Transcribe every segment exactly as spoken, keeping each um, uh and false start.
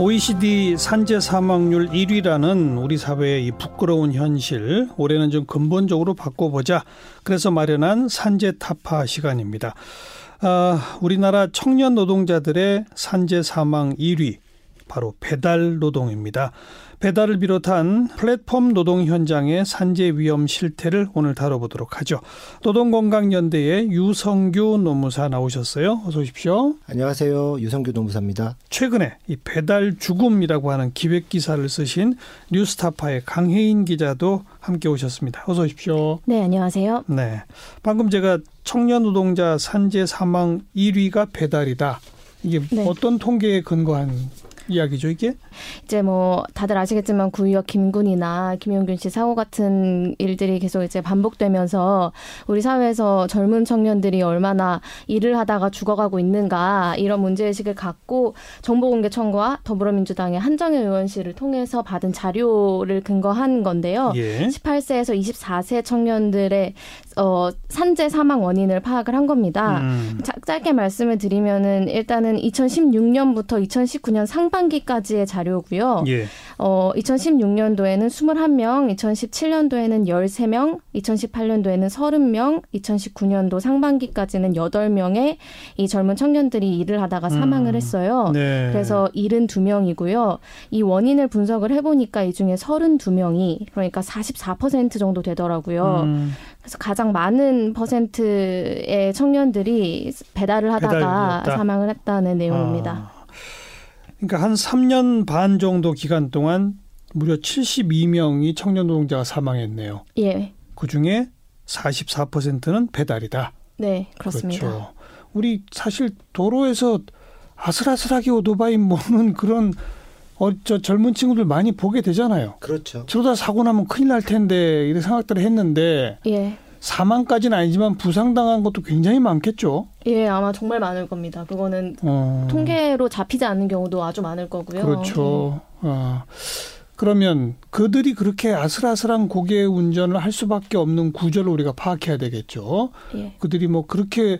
오이시디 산재 사망률 일 위라는 우리 사회의 이 부끄러운 현실, 올해는 좀 근본적으로 바꿔보자. 그래서 마련한 산재 타파 시간입니다. 아, 우리나라 청년 노동자들의 산재 사망 일 위, 바로 배달 노동입니다. 배달을 비롯한 플랫폼 노동 현장의 산재 위험 실태를 오늘 다뤄보도록 하죠. 노동건강연대의 유성규 노무사 나오셨어요. 어서 오십시오. 안녕하세요. 유성규 노무사입니다. 최근에 이 배달 죽음이라고 하는 기획기사를 쓰신 뉴스타파의 강혜인 기자도 함께 오셨습니다. 어서 오십시오. 네, 안녕하세요. 네, 방금 제가 청년 노동자 산재 사망 일 위가 배달이다. 이게 네. 어떤 통계에 근거한 이야기죠, 이게? 이제 뭐 다들 아시겠지만 구의역 김군이나 김용균 씨 사고 같은 일들이 계속 이제 반복되면서 우리 사회에서 젊은 청년들이 얼마나 일을 하다가 죽어가고 있는가, 이런 문제의식을 갖고 정보공개청과 더불어민주당의 한정혜 의원실을 통해서 받은 자료를 근거한 건데요. 예. 십팔 세에서 이십사 세 청년들의 어, 산재 사망 원인을 파악을 한 겁니다. 음. 자, 짧게 말씀을 드리면은 일단은 이천십육 년부터 이천십구 년 상반 기까지의 자료고요. 예. 어, 이천십육 년도에는 이십일 명, 이천십칠 년도에는 십삼 명, 이천십팔 년도에는 삼십 명, 이천십구 년도 상반기까지는 여덟 명의 이 젊은 청년들이 일을 하다가 사망을 음. 했어요. 네. 그래서 칠십이 명이고요. 이 원인을 분석을 해보니까 이 중에 삼십이 명이, 그러니까 사십사 퍼센트 정도 되더라고요. 음. 그래서 가장 많은 퍼센트의 청년들이 배달을 하다가 배달이었다. 사망을 했다는 내용입니다. 아. 그러니까 한 삼 년 반 정도 기간 동안 무려 칠십이 명이 청년 노동자가 사망했네요. 예. 그중에 사십사 퍼센트는 배달이다. 네, 그렇습니다. 그렇죠. 우리 사실 도로에서 아슬아슬하게 오토바이 모는 그런 어, 저 젊은 친구들 많이 보게 되잖아요. 그렇죠. 저러다 사고 나면 큰일 날 텐데 이런 생각들을 했는데 예. 사망까지는 아니지만 부상당한 것도 굉장히 많겠죠. 예, 아마 정말 많을 겁니다. 그거는 어. 통계로 잡히지 않는 경우도 아주 많을 거고요. 그렇죠. 네. 아. 그러면 그들이 그렇게 아슬아슬한 고개 운전을 할 수밖에 없는 구조를 우리가 파악해야 되겠죠. 예. 그들이 뭐 그렇게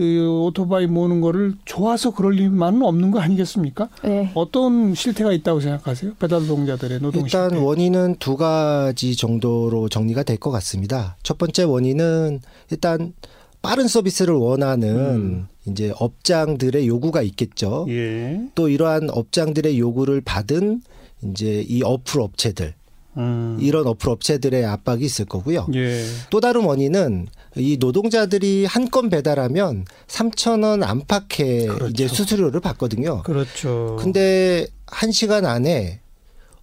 오토바이 모으는 거를 좋아서 그럴 리만은 없는 거 아니겠습니까? 네. 어떤 실태가 있다고 생각하세요? 배달 노동자들의 노동 실태. 일단 원인은 두 가지 정도로 정리가 될 것 같습니다. 첫 번째 원인은 일단 빠른 서비스를 원하는 음. 이제 업장들의 요구가 있겠죠. 예. 또 이러한 업장들의 요구를 받은 이제 이 어플 업체들. 음. 이런 어플 업체들의 압박이 있을 거고요. 예. 또 다른 원인은 이 노동자들이 한 건 배달하면 삼천 원 안팎의 그렇죠. 이제 수수료를 받거든요. 그렇죠. 근데 한 시간 안에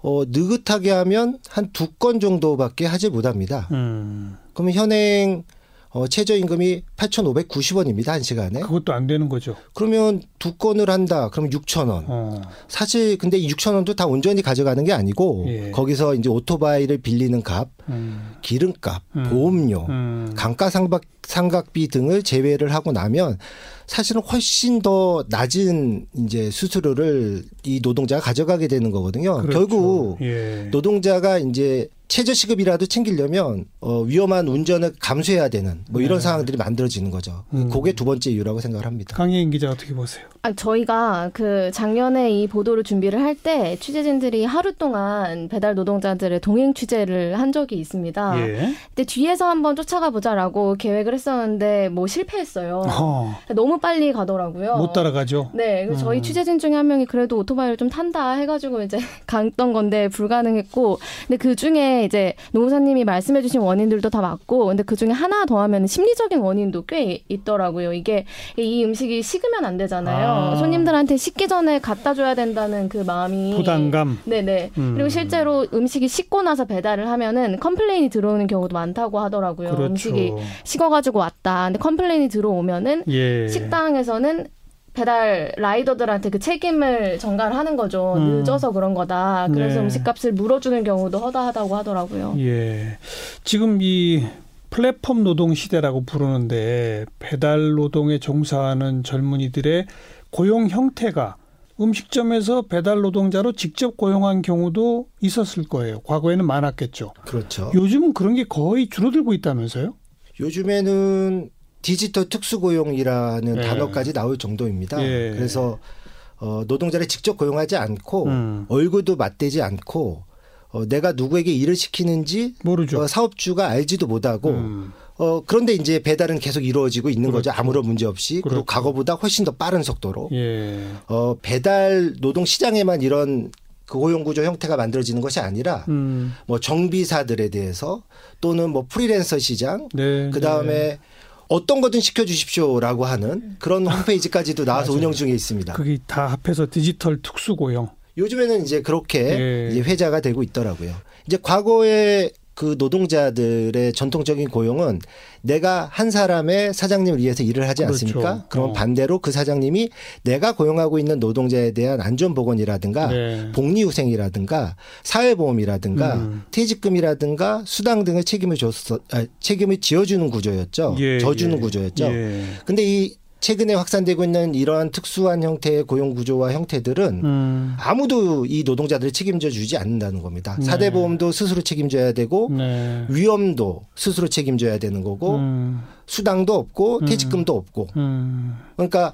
어, 느긋하게 하면 한 두 건 정도밖에 하지 못합니다. 음. 그럼 현행 어, 최저임금이 팔천오백구십 원입니다. 한 시간에. 그것도 안 되는 거죠. 그러면 두 건을 한다. 그러면 육천 원. 어. 사실 근데 육천 원도 다 온전히 가져가는 게 아니고 예. 거기서 이제 오토바이를 빌리는 값, 음. 기름값, 음. 보험료, 음. 감가상각, 상각비 등을 제외를 하고 나면 사실은 훨씬 더 낮은 이제 수수료를 이 노동자가 가져가게 되는 거거든요. 그렇죠. 결국 예. 노동자가 이제 최저시급이라도 챙기려면 어, 위험한 운전을 감수해야 되는 뭐 이런 네. 상황들이 만들어지는 거죠. 음. 그게 두 번째 이유라고 생각을 합니다. 강혜인 기자 어떻게 보세요? 아, 저희가 그 작년에 이 보도를 준비를 할 때 취재진들이 하루 동안 배달 노동자들의 동행 취재를 한 적이 있습니다. 예. 근데 뒤에서 한번 쫓아가 보자라고 계획을 했었는데 뭐 실패했어요. 어. 너무 빨리 가더라고요. 못 따라가죠. 네, 그래서 음. 저희 취재진 중에 한 명이 그래도 오토바이를 좀 탄다 해가지고 이제 갔던 건데 불가능했고, 근데 그 중에 이제 노무사님이 말씀해주신 원인들도 다 맞고, 근데 그 중에 하나 더 하면 심리적인 원인도 꽤 있더라고요. 이게 이 음식이 식으면 안 되잖아요. 아. 손님들한테 식기 전에 갖다 줘야 된다는 그 마음이 부담감. 네네. 음. 그리고 실제로 음식이 식고 나서 배달을 하면은 컴플레인이 들어오는 경우도 많다고 하더라고요. 그렇죠. 음식이 식어가지고 왔다. 근데 컴플레인이 들어오면은 예. 식당에서는 배달 라이더들한테 그 책임을 전가하는 거죠. 늦어서 그런 거다. 그래서 네. 음식값을 물어주는 경우도 허다하다고 하더라고요. 예, 지금 이 플랫폼 노동 시대라고 부르는데 배달 노동에 종사하는 젊은이들의 고용 형태가 음식점에서 배달 노동자로 직접 고용한 경우도 있었을 거예요. 과거에는 많았겠죠. 그렇죠. 요즘은 그런 게 거의 줄어들고 있다면서요? 요즘에는 디지털 특수고용이라는 네. 단어까지 나올 정도입니다. 예. 그래서 어, 노동자를 직접 고용하지 않고 음. 얼굴도 맞대지 않고 어, 내가 누구에게 일을 시키는지 모르죠. 어, 사업주가 알지도 못하고 음. 어, 그런데 이제 배달은 계속 이루어지고 있는 그렇죠. 거죠. 아무런 문제 없이. 그렇죠. 그리고 과거보다 훨씬 더 빠른 속도로. 예. 어, 배달 노동 시장에만 이런 그 고용구조 형태가 만들어지는 것이 아니라 음. 뭐 정비사들에 대해서 또는 뭐 프리랜서 시장 네, 그다음에 네. 어떤 거든 시켜주십시오라고 하는 그런 홈페이지까지도 나와서 운영 중에 있습니다. 그게 다 합해서 디지털 특수고용. 요즘에는 이제 그렇게 네. 이제 회자가 되고 있더라고요. 이제 과거에 그 노동자들의 전통적인 고용은 내가 한 사람의 사장님을 위해서 일을 하지 않습니까? 그렇죠. 그러면 어. 반대로 그 사장님이 내가 고용하고 있는 노동자에 대한 안전보건이라든가 네. 복리후생이라든가 사회보험이라든가 음. 퇴직금이라든가 수당 등의 책임을 줬어, 아, 책임을 지어주는 구조였죠. 예, 져주는 예. 구조였죠. 그런데 예. 이 최근에 확산되고 있는 이러한 특수한 형태의 고용 구조와 형태들은 음. 아무도 이 노동자들을 책임져 주지 않는다는 겁니다. 네. 사 대 보험도 스스로 책임져야 되고 네. 위험도 스스로 책임져야 되는 거고 음. 수당도 없고 음. 퇴직금도 없고 음. 그러니까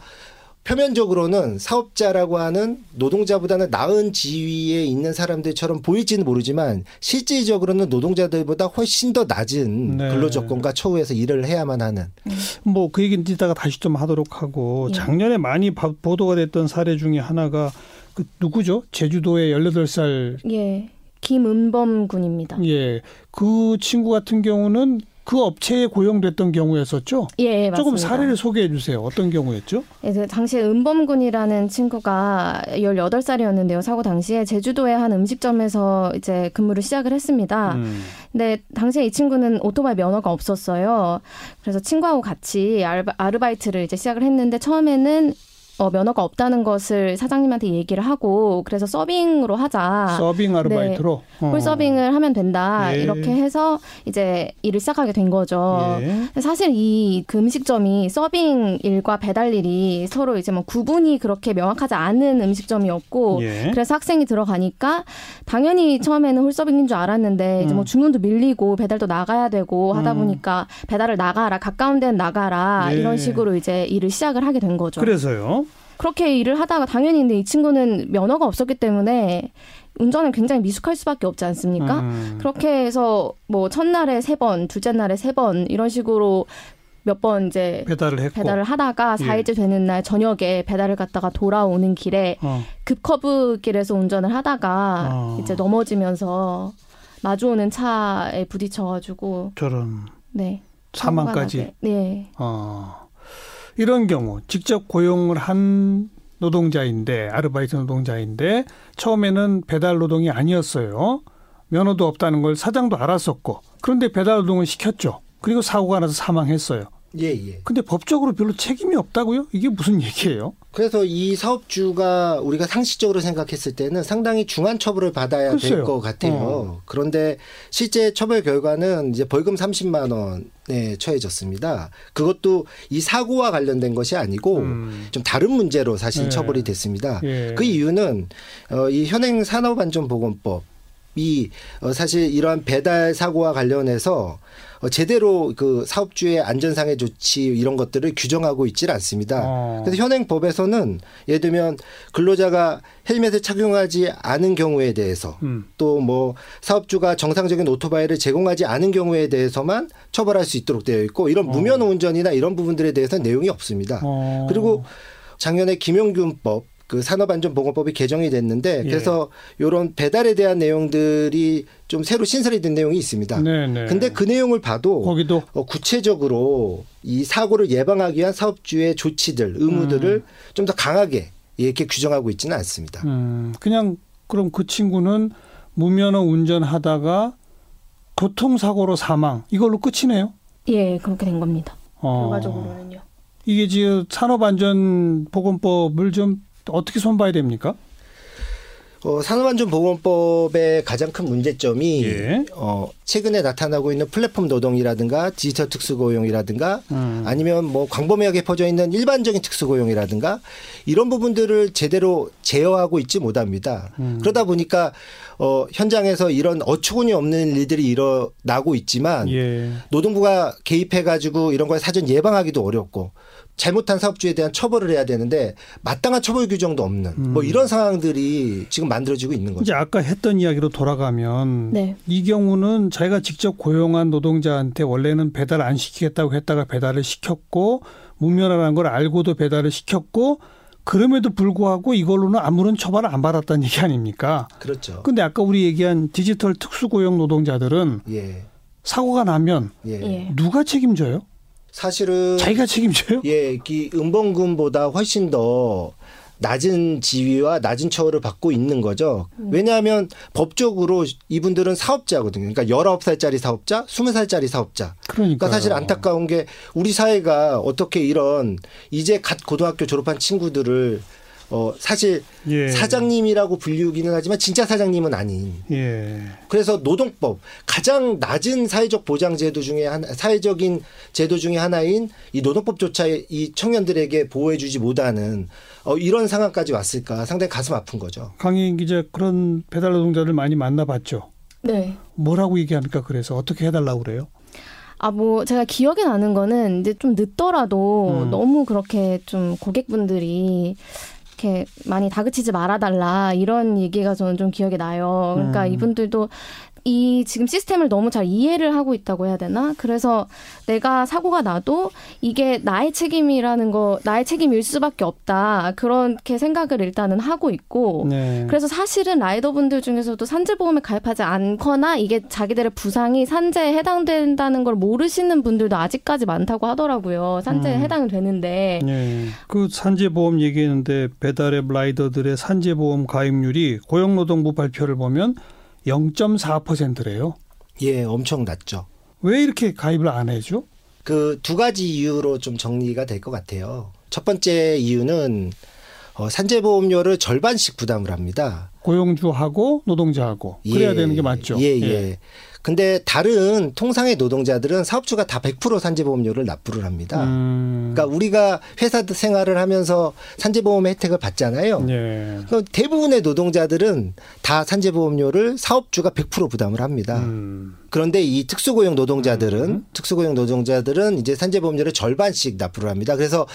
표면적으로는 사업자라고 하는 노동자보다는 나은 지위에 있는 사람들처럼 보일지는 모르지만 실질적으로는 노동자들보다 훨씬 더 낮은 네. 근로조건과 처우에서 일을 해야만 하는. 뭐 그 얘기는 이따가 다시 좀 하도록 하고 작년에 많이 보도가 됐던 사례 중에 하나가 그 누구죠? 제주도의 열여덟 살. 예, 김은범 군입니다. 예, 그 친구 같은 경우는 그 업체에 고용됐던 경우였었죠? 예, 맞습니다. 조금 사례를 소개해 주세요. 어떤 경우였죠? 예, 그 당시에 은범군이라는 친구가 열여덟 살이었는데요. 사고 당시에 제주도의 한 음식점에서 이제 근무를 시작을 했습니다. 음. 근데 당시에 이 친구는 오토바이 면허가 없었어요. 그래서 친구하고 같이 아르바, 아르바이트를 이제 시작을 했는데 처음에는 어, 면허가 없다는 것을 사장님한테 얘기를 하고 그래서 서빙으로 하자. 서빙 아르바이트로? 네. 어. 홀서빙을 하면 된다. 예. 이렇게 해서 이제 일을 시작하게 된 거죠. 예. 사실 이 그 음식점이 서빙 일과 배달 일이 서로 이제 뭐 구분이 그렇게 명확하지 않은 음식점이었고 예. 그래서 학생이 들어가니까 당연히 처음에는 홀서빙인 줄 알았는데 음. 이제 뭐 주문도 밀리고 배달도 나가야 되고 하다 보니까 음. 배달을 나가라. 가까운 데는 나가라. 예. 이런 식으로 이제 일을 시작을 하게 된 거죠. 그래서요? 그렇게 일을 하다가 당연히 근데 이 친구는 면허가 없었기 때문에 운전은 굉장히 미숙할 수밖에 없지 않습니까? 음. 그렇게 해서 뭐 첫날에 세 번, 둘째 날에 세 번 이런 식으로 몇 번 이제 배달을 했고 배달을 하다가 사 일째 예. 되는 날 저녁에 배달을 갔다가 돌아오는 길에 어. 급커브길에서 운전을 하다가 어. 이제 넘어지면서 마주오는 차에 부딪혀가지고 저런 네 사망까지 네. 어. 이런 경우 직접 고용을 한 노동자인데 아르바이트 노동자인데 처음에는 배달 노동이 아니었어요. 면허도 없다는 걸 사장도 알았었고 그런데 배달 노동을 시켰죠. 그리고 사고가 나서 사망했어요. 예예. 근데 법적으로 별로 책임이 없다고요? 이게 무슨 얘기예요? 그래서 이 사업주가 우리가 상식적으로 생각했을 때는 상당히 중한 처벌을 받아야 될 것 같아요. 어. 그런데 실제 처벌 결과는 이제 벌금 삼십만 원에 처해졌습니다. 그것도 이 사고와 관련된 것이 아니고 음. 좀 다른 문제로 사실 예. 처벌이 됐습니다. 예. 그 이유는 이 현행 산업안전보건법 이 사실 이러한 배달 사고와 관련해서 제대로 그 사업주의 안전상의 조치 이런 것들을 규정하고 있질 않습니다. 어. 그래서 현행 법에서는 예를 들면 근로자가 헬멧을 착용하지 않은 경우에 대해서 음. 또 뭐 사업주가 정상적인 오토바이를 제공하지 않은 경우에 대해서만 처벌할 수 있도록 되어 있고 이런 무면 운전이나 이런 부분들에 대해서는 내용이 없습니다. 어. 그리고 작년에 김용균법 그 산업안전보건법이 개정이 됐는데 그래서 예. 이런 배달에 대한 내용들이 좀 새로 신설이 된 내용이 있습니다. 네네. 근데 그 내용을 봐도 거기도? 어, 구체적으로 이 사고를 예방하기 위한 사업주의 조치들, 의무들을 음. 좀 더 강하게 이렇게 규정하고 있지는 않습니다. 음. 그냥 그럼 그 친구는 무면허 운전하다가 교통사고로 사망 이걸로 끝이네요? 예, 그렇게 된 겁니다. 어. 결과적으로는요. 이게 지금 산업안전보건법을 좀 어떻게 손봐야 됩니까? 어, 산업안전보건법의 가장 큰 문제점이 예. 어, 최근에 나타나고 있는 플랫폼 노동이라든가 디지털 특수고용이라든가 음. 아니면 뭐 광범위하게 퍼져 있는 일반적인 특수고용이라든가 이런 부분들을 제대로 제어하고 있지 못합니다. 음. 그러다 보니까 어, 현장에서 이런 어처구니 없는 일들이 일어나고 있지만 예. 노동부가 개입해가지고 이런 걸 사전 예방하기도 어렵고 잘못한 사업주에 대한 처벌을 해야 되는데 마땅한 처벌 규정도 없는 음. 뭐 이런 상황들이 지금 만들어지고 있는 거죠. 이제 아까 했던 이야기로 돌아가면 네. 이 경우는 자기가 직접 고용한 노동자한테 원래는 배달 안 시키겠다고 했다가 배달을 시켰고 무면허라는 걸 알고도 배달을 시켰고 그럼에도 불구하고 이걸로는 아무런 처벌을 안 받았다는 얘기 아닙니까? 그렇죠. 근데 아까 우리 얘기한 디지털 특수고용 노동자들은 예. 사고가 나면 예. 누가 책임져요? 사실은 자기가 책임져요? 예, 이 은범군보다 훨씬 더 낮은 지위와 낮은 처우를 받고 있는 거죠. 왜냐하면 법적으로 이분들은 사업자거든요. 그러니까 열아홉 살짜리 사업자, 스무 살짜리 사업자. 그러니까 사실 안타까운 게 우리 사회가 어떻게 이런 이제 갓 고등학교 졸업한 친구들을 어 사실 예. 사장님이라고 불리우기는 하지만 진짜 사장님은 아닌. 예. 그래서 노동법 가장 낮은 사회적 보장 제도 중에 한 사회적인 제도 중에 하나인 이 노동법조차 이 청년들에게 보호해주지 못하는 어, 이런 상황까지 왔을까 상당히 가슴 아픈 거죠. 강혜인 기자 그런 배달 노동자를 많이 만나봤죠. 네. 뭐라고 얘기합니까? 그래서 어떻게 해달라고 그래요? 아, 뭐, 제가 기억에 나는 거는 이제 좀 늦더라도 음. 너무 그렇게 좀 고객분들이 이렇게 많이 다그치지 말아달라 이런 얘기가 저는 좀 기억이 나요. 그러니까 음. 이분들도 이 지금 시스템을 너무 잘 이해를 하고 있다고 해야 되나? 그래서 내가 사고가 나도 이게 나의 책임이라는 거, 나의 책임일 수밖에 없다. 그렇게 생각을 일단은 하고 있고. 네. 그래서 사실은 라이더분들 중에서도 산재보험에 가입하지 않거나 이게 자기들의 부상이 산재에 해당된다는 걸 모르시는 분들도 아직까지 많다고 하더라고요. 산재에 음. 해당되는데. 네. 그 산재보험 얘기했는데 배달앱 라이더들의 산재보험 가입률이 고용노동부 발표를 보면 영 점 사 퍼센트래요. 예, 엄청 낮죠. 왜 이렇게 가입을 안 해줘? 그 두 가지 이유로 좀 정리가 될 것 같아요. 첫 번째 이유는 어, 산재보험료를 절반씩 부담을 합니다. 고용주하고 노동자하고 예, 그래야 되는 게 맞죠. 예, 예. 예. 근데 다른 통상의 노동자들은 사업주가 다 백 퍼센트 산재보험료를 납부를 합니다. 음. 그러니까 우리가 회사 생활을 하면서 산재보험의 혜택을 받잖아요. 예. 그럼 대부분의 노동자들은 다 산재보험료를 사업주가 백 퍼센트 부담을 합니다. 음. 그런데 이 특수고용 노동자들은 음. 특수고용 노동자들은 이제 산재보험료를 절반씩 납부를 합니다. 그래서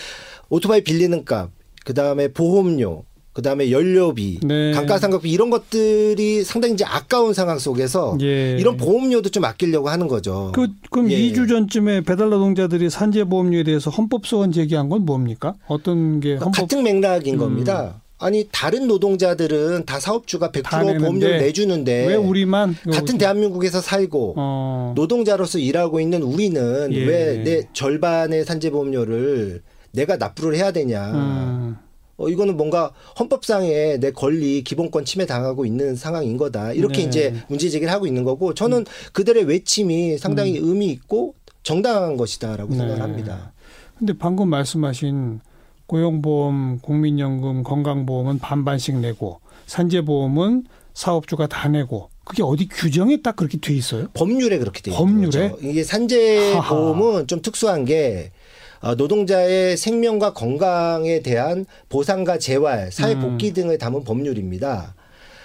오토바이 빌리는 값, 그다음에 보험료, 그다음에 연료비, 네. 감가상각비 이런 것들이 상당히 이제 아까운 상황 속에서 예. 이런 보험료도 좀 아끼려고 하는 거죠. 그, 그럼 예. 이 주 전쯤에 배달 노동자들이 산재보험료에 대해서 헌법소원 제기한 건 뭡니까? 어떤 게 헌법... 같은 맥락인 음. 겁니다. 아니 다른 노동자들은 다 사업주가 백 퍼센트 보험료를 내주는데 왜 우리만 같은 대한민국에서 살고 어. 노동자로서 일하고 있는 우리는 예. 왜 내 절반의 산재보험료를 내가 납부를 해야 되냐. 음. 어, 이거는 뭔가 헌법상의 내 권리, 기본권 침해 당하고 있는 상황인 거다. 이렇게 네. 이제 문제 제기를 하고 있는 거고 저는 음. 그들의 외침이 상당히 음. 의미 있고 정당한 것이다라고 네. 생각을 합니다. 근데 방금 말씀하신 고용보험, 국민연금, 건강보험은 반반씩 내고 산재보험은 사업주가 다 내고 그게 어디 규정에 딱 그렇게 돼 있어요? 법률에 그렇게 돼 있어요. 법률에? 거죠. 이게 산재보험은 하하. 좀 특수한 게 노동자의 생명과 건강에 대한 보상과 재활, 사회복귀 음. 등을 담은 법률입니다.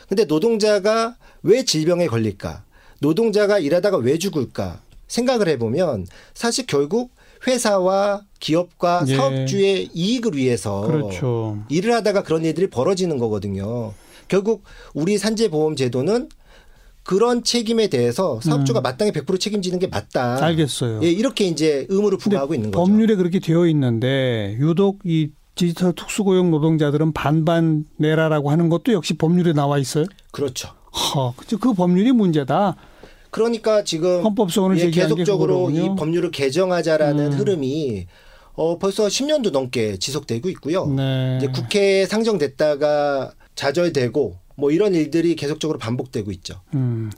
그런데 노동자가 왜 질병에 걸릴까? 노동자가 일하다가 왜 죽을까? 생각을 해보면 사실 결국 회사와 기업과 예. 사업주의 이익을 위해서 그렇죠. 일을 하다가 그런 일들이 벌어지는 거거든요. 결국 우리 산재보험 제도는 그런 책임에 대해서 사업주가 음. 마땅히 백 퍼센트 책임지는 게 맞다. 알겠어요. 예, 이렇게 이제 의무를 부과하고 있는 거죠. 법률에 그렇게 되어 있는데 유독 이 디지털 특수고용 노동자들은 반반 내라라고 하는 것도 역시 법률에 나와 있어요? 그렇죠. 허, 그 법률이 문제다. 그러니까 지금 헌법소원을 예, 계속적으로 이 법률을 개정하자라는 음. 흐름이 어, 벌써 십 년도 넘게 지속되고 있고요. 네. 이제 국회에 상정됐다가 좌절되고 뭐 이런 일들이 계속적으로 반복되고 있죠. 음,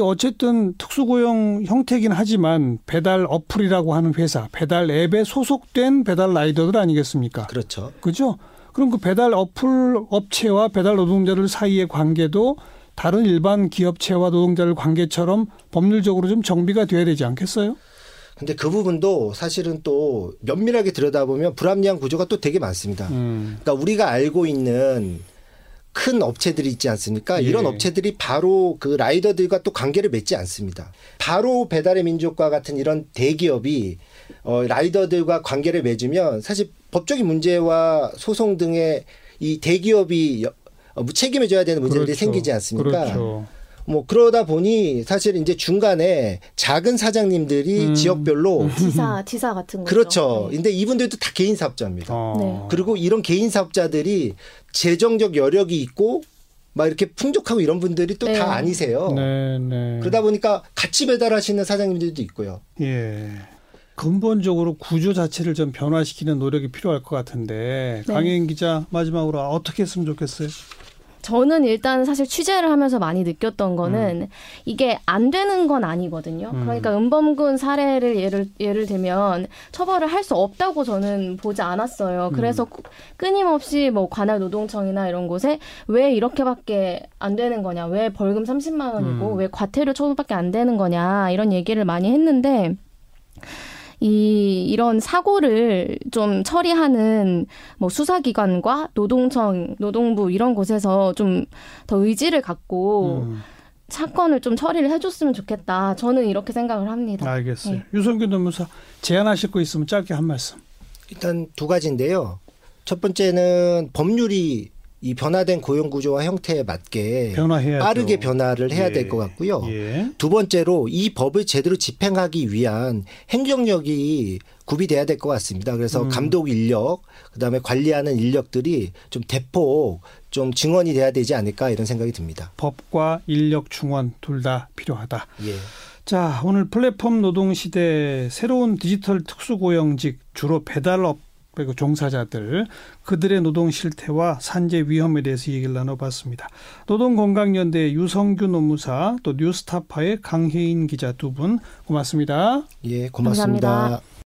어쨌든 특수고용 형태긴 하지만 배달 어플이라고 하는 회사, 배달 앱에 소속된 배달 라이더들 아니겠습니까? 그렇죠. 그죠? 그럼 그 배달 어플 업체와 배달 노동자들 사이의 관계도 다른 일반 기업체와 노동자들 관계처럼 법률적으로 좀 정비가 돼야 되지 않겠어요? 근데 그 부분도 사실은 또 면밀하게 들여다보면 불합리한 구조가 또 되게 많습니다. 음. 그러니까 우리가 알고 있는 큰 업체들이 있지 않습니까? 이런 예. 업체들이 바로 그 라이더들과 또 관계를 맺지 않습니다. 바로 배달의 민족과 같은 이런 대기업이 어, 라이더들과 관계를 맺으면 사실 법적인 문제와 소송 등의 이 대기업이 책임져야 되는 문제들이 그렇죠. 생기지 않습니까? 그렇죠. 뭐 그러다 보니 사실 이제 중간에 작은 사장님들이 음. 지역별로 지사, 지사 같은 거죠. 그렇죠. 네. 근데 이분들도 다 개인 사업자입니다. 아. 네. 그리고 이런 개인 사업자들이 재정적 여력이 있고 막 이렇게 풍족하고 이런 분들이 또 다 네. 아니세요. 네, 네. 그러다 보니까 같이 배달하시는 사장님들도 있고요. 예. 근본적으로 구조 자체를 좀 변화시키는 노력이 필요할 것 같은데 네. 강혜인 기자 마지막으로 어떻게 했으면 좋겠어요? 저는 일단 사실 취재를 하면서 많이 느꼈던 거는 음. 이게 안 되는 건 아니거든요. 음. 그러니까 은범군 사례를 예를, 예를 들면 처벌을 할 수 없다고 저는 보지 않았어요. 그래서 음. 끊임없이 뭐 관할 노동청이나 이런 곳에 왜 이렇게밖에 안 되는 거냐. 왜 벌금 삼십만 원이고 음. 왜 과태료 처벌밖에 안 되는 거냐. 이런 얘기를 많이 했는데 이, 이런 사고를 좀 처리하는 뭐 수사기관과 노동청, 노동부 이런 곳에서 좀 더 의지를 갖고 음. 사건을 좀 처리를 해줬으면 좋겠다. 저는 이렇게 생각을 합니다. 알겠어요. 네. 유성규 변호사 제안하실 거 있으면 짧게 한 말씀. 일단 두 가지인데요. 첫 번째는 법률이 이 변화된 고용 구조와 형태에 맞게 변화해야죠. 빠르게 변화를 해야 예. 될 것 같고요. 예. 두 번째로 이 법을 제대로 집행하기 위한 행정력이 구비돼야 될 것 같습니다. 그래서 음. 감독 인력, 그다음에 관리하는 인력들이 좀 대폭 좀 증원이 돼야 되지 않을까 이런 생각이 듭니다. 법과 인력 증원 둘 다 필요하다. 예. 자, 오늘 플랫폼 노동 시대 새로운 디지털 특수 고용직 주로 배달업 그리고 종사자들, 그들의 노동 실태와 산재 위험에 대해서 얘기를 나눠봤습니다. 노동건강연대 유성규 노무사, 또 뉴스타파의 강혜인 기자 두 분 고맙습니다. 예, 고맙습니다. 감사합니다.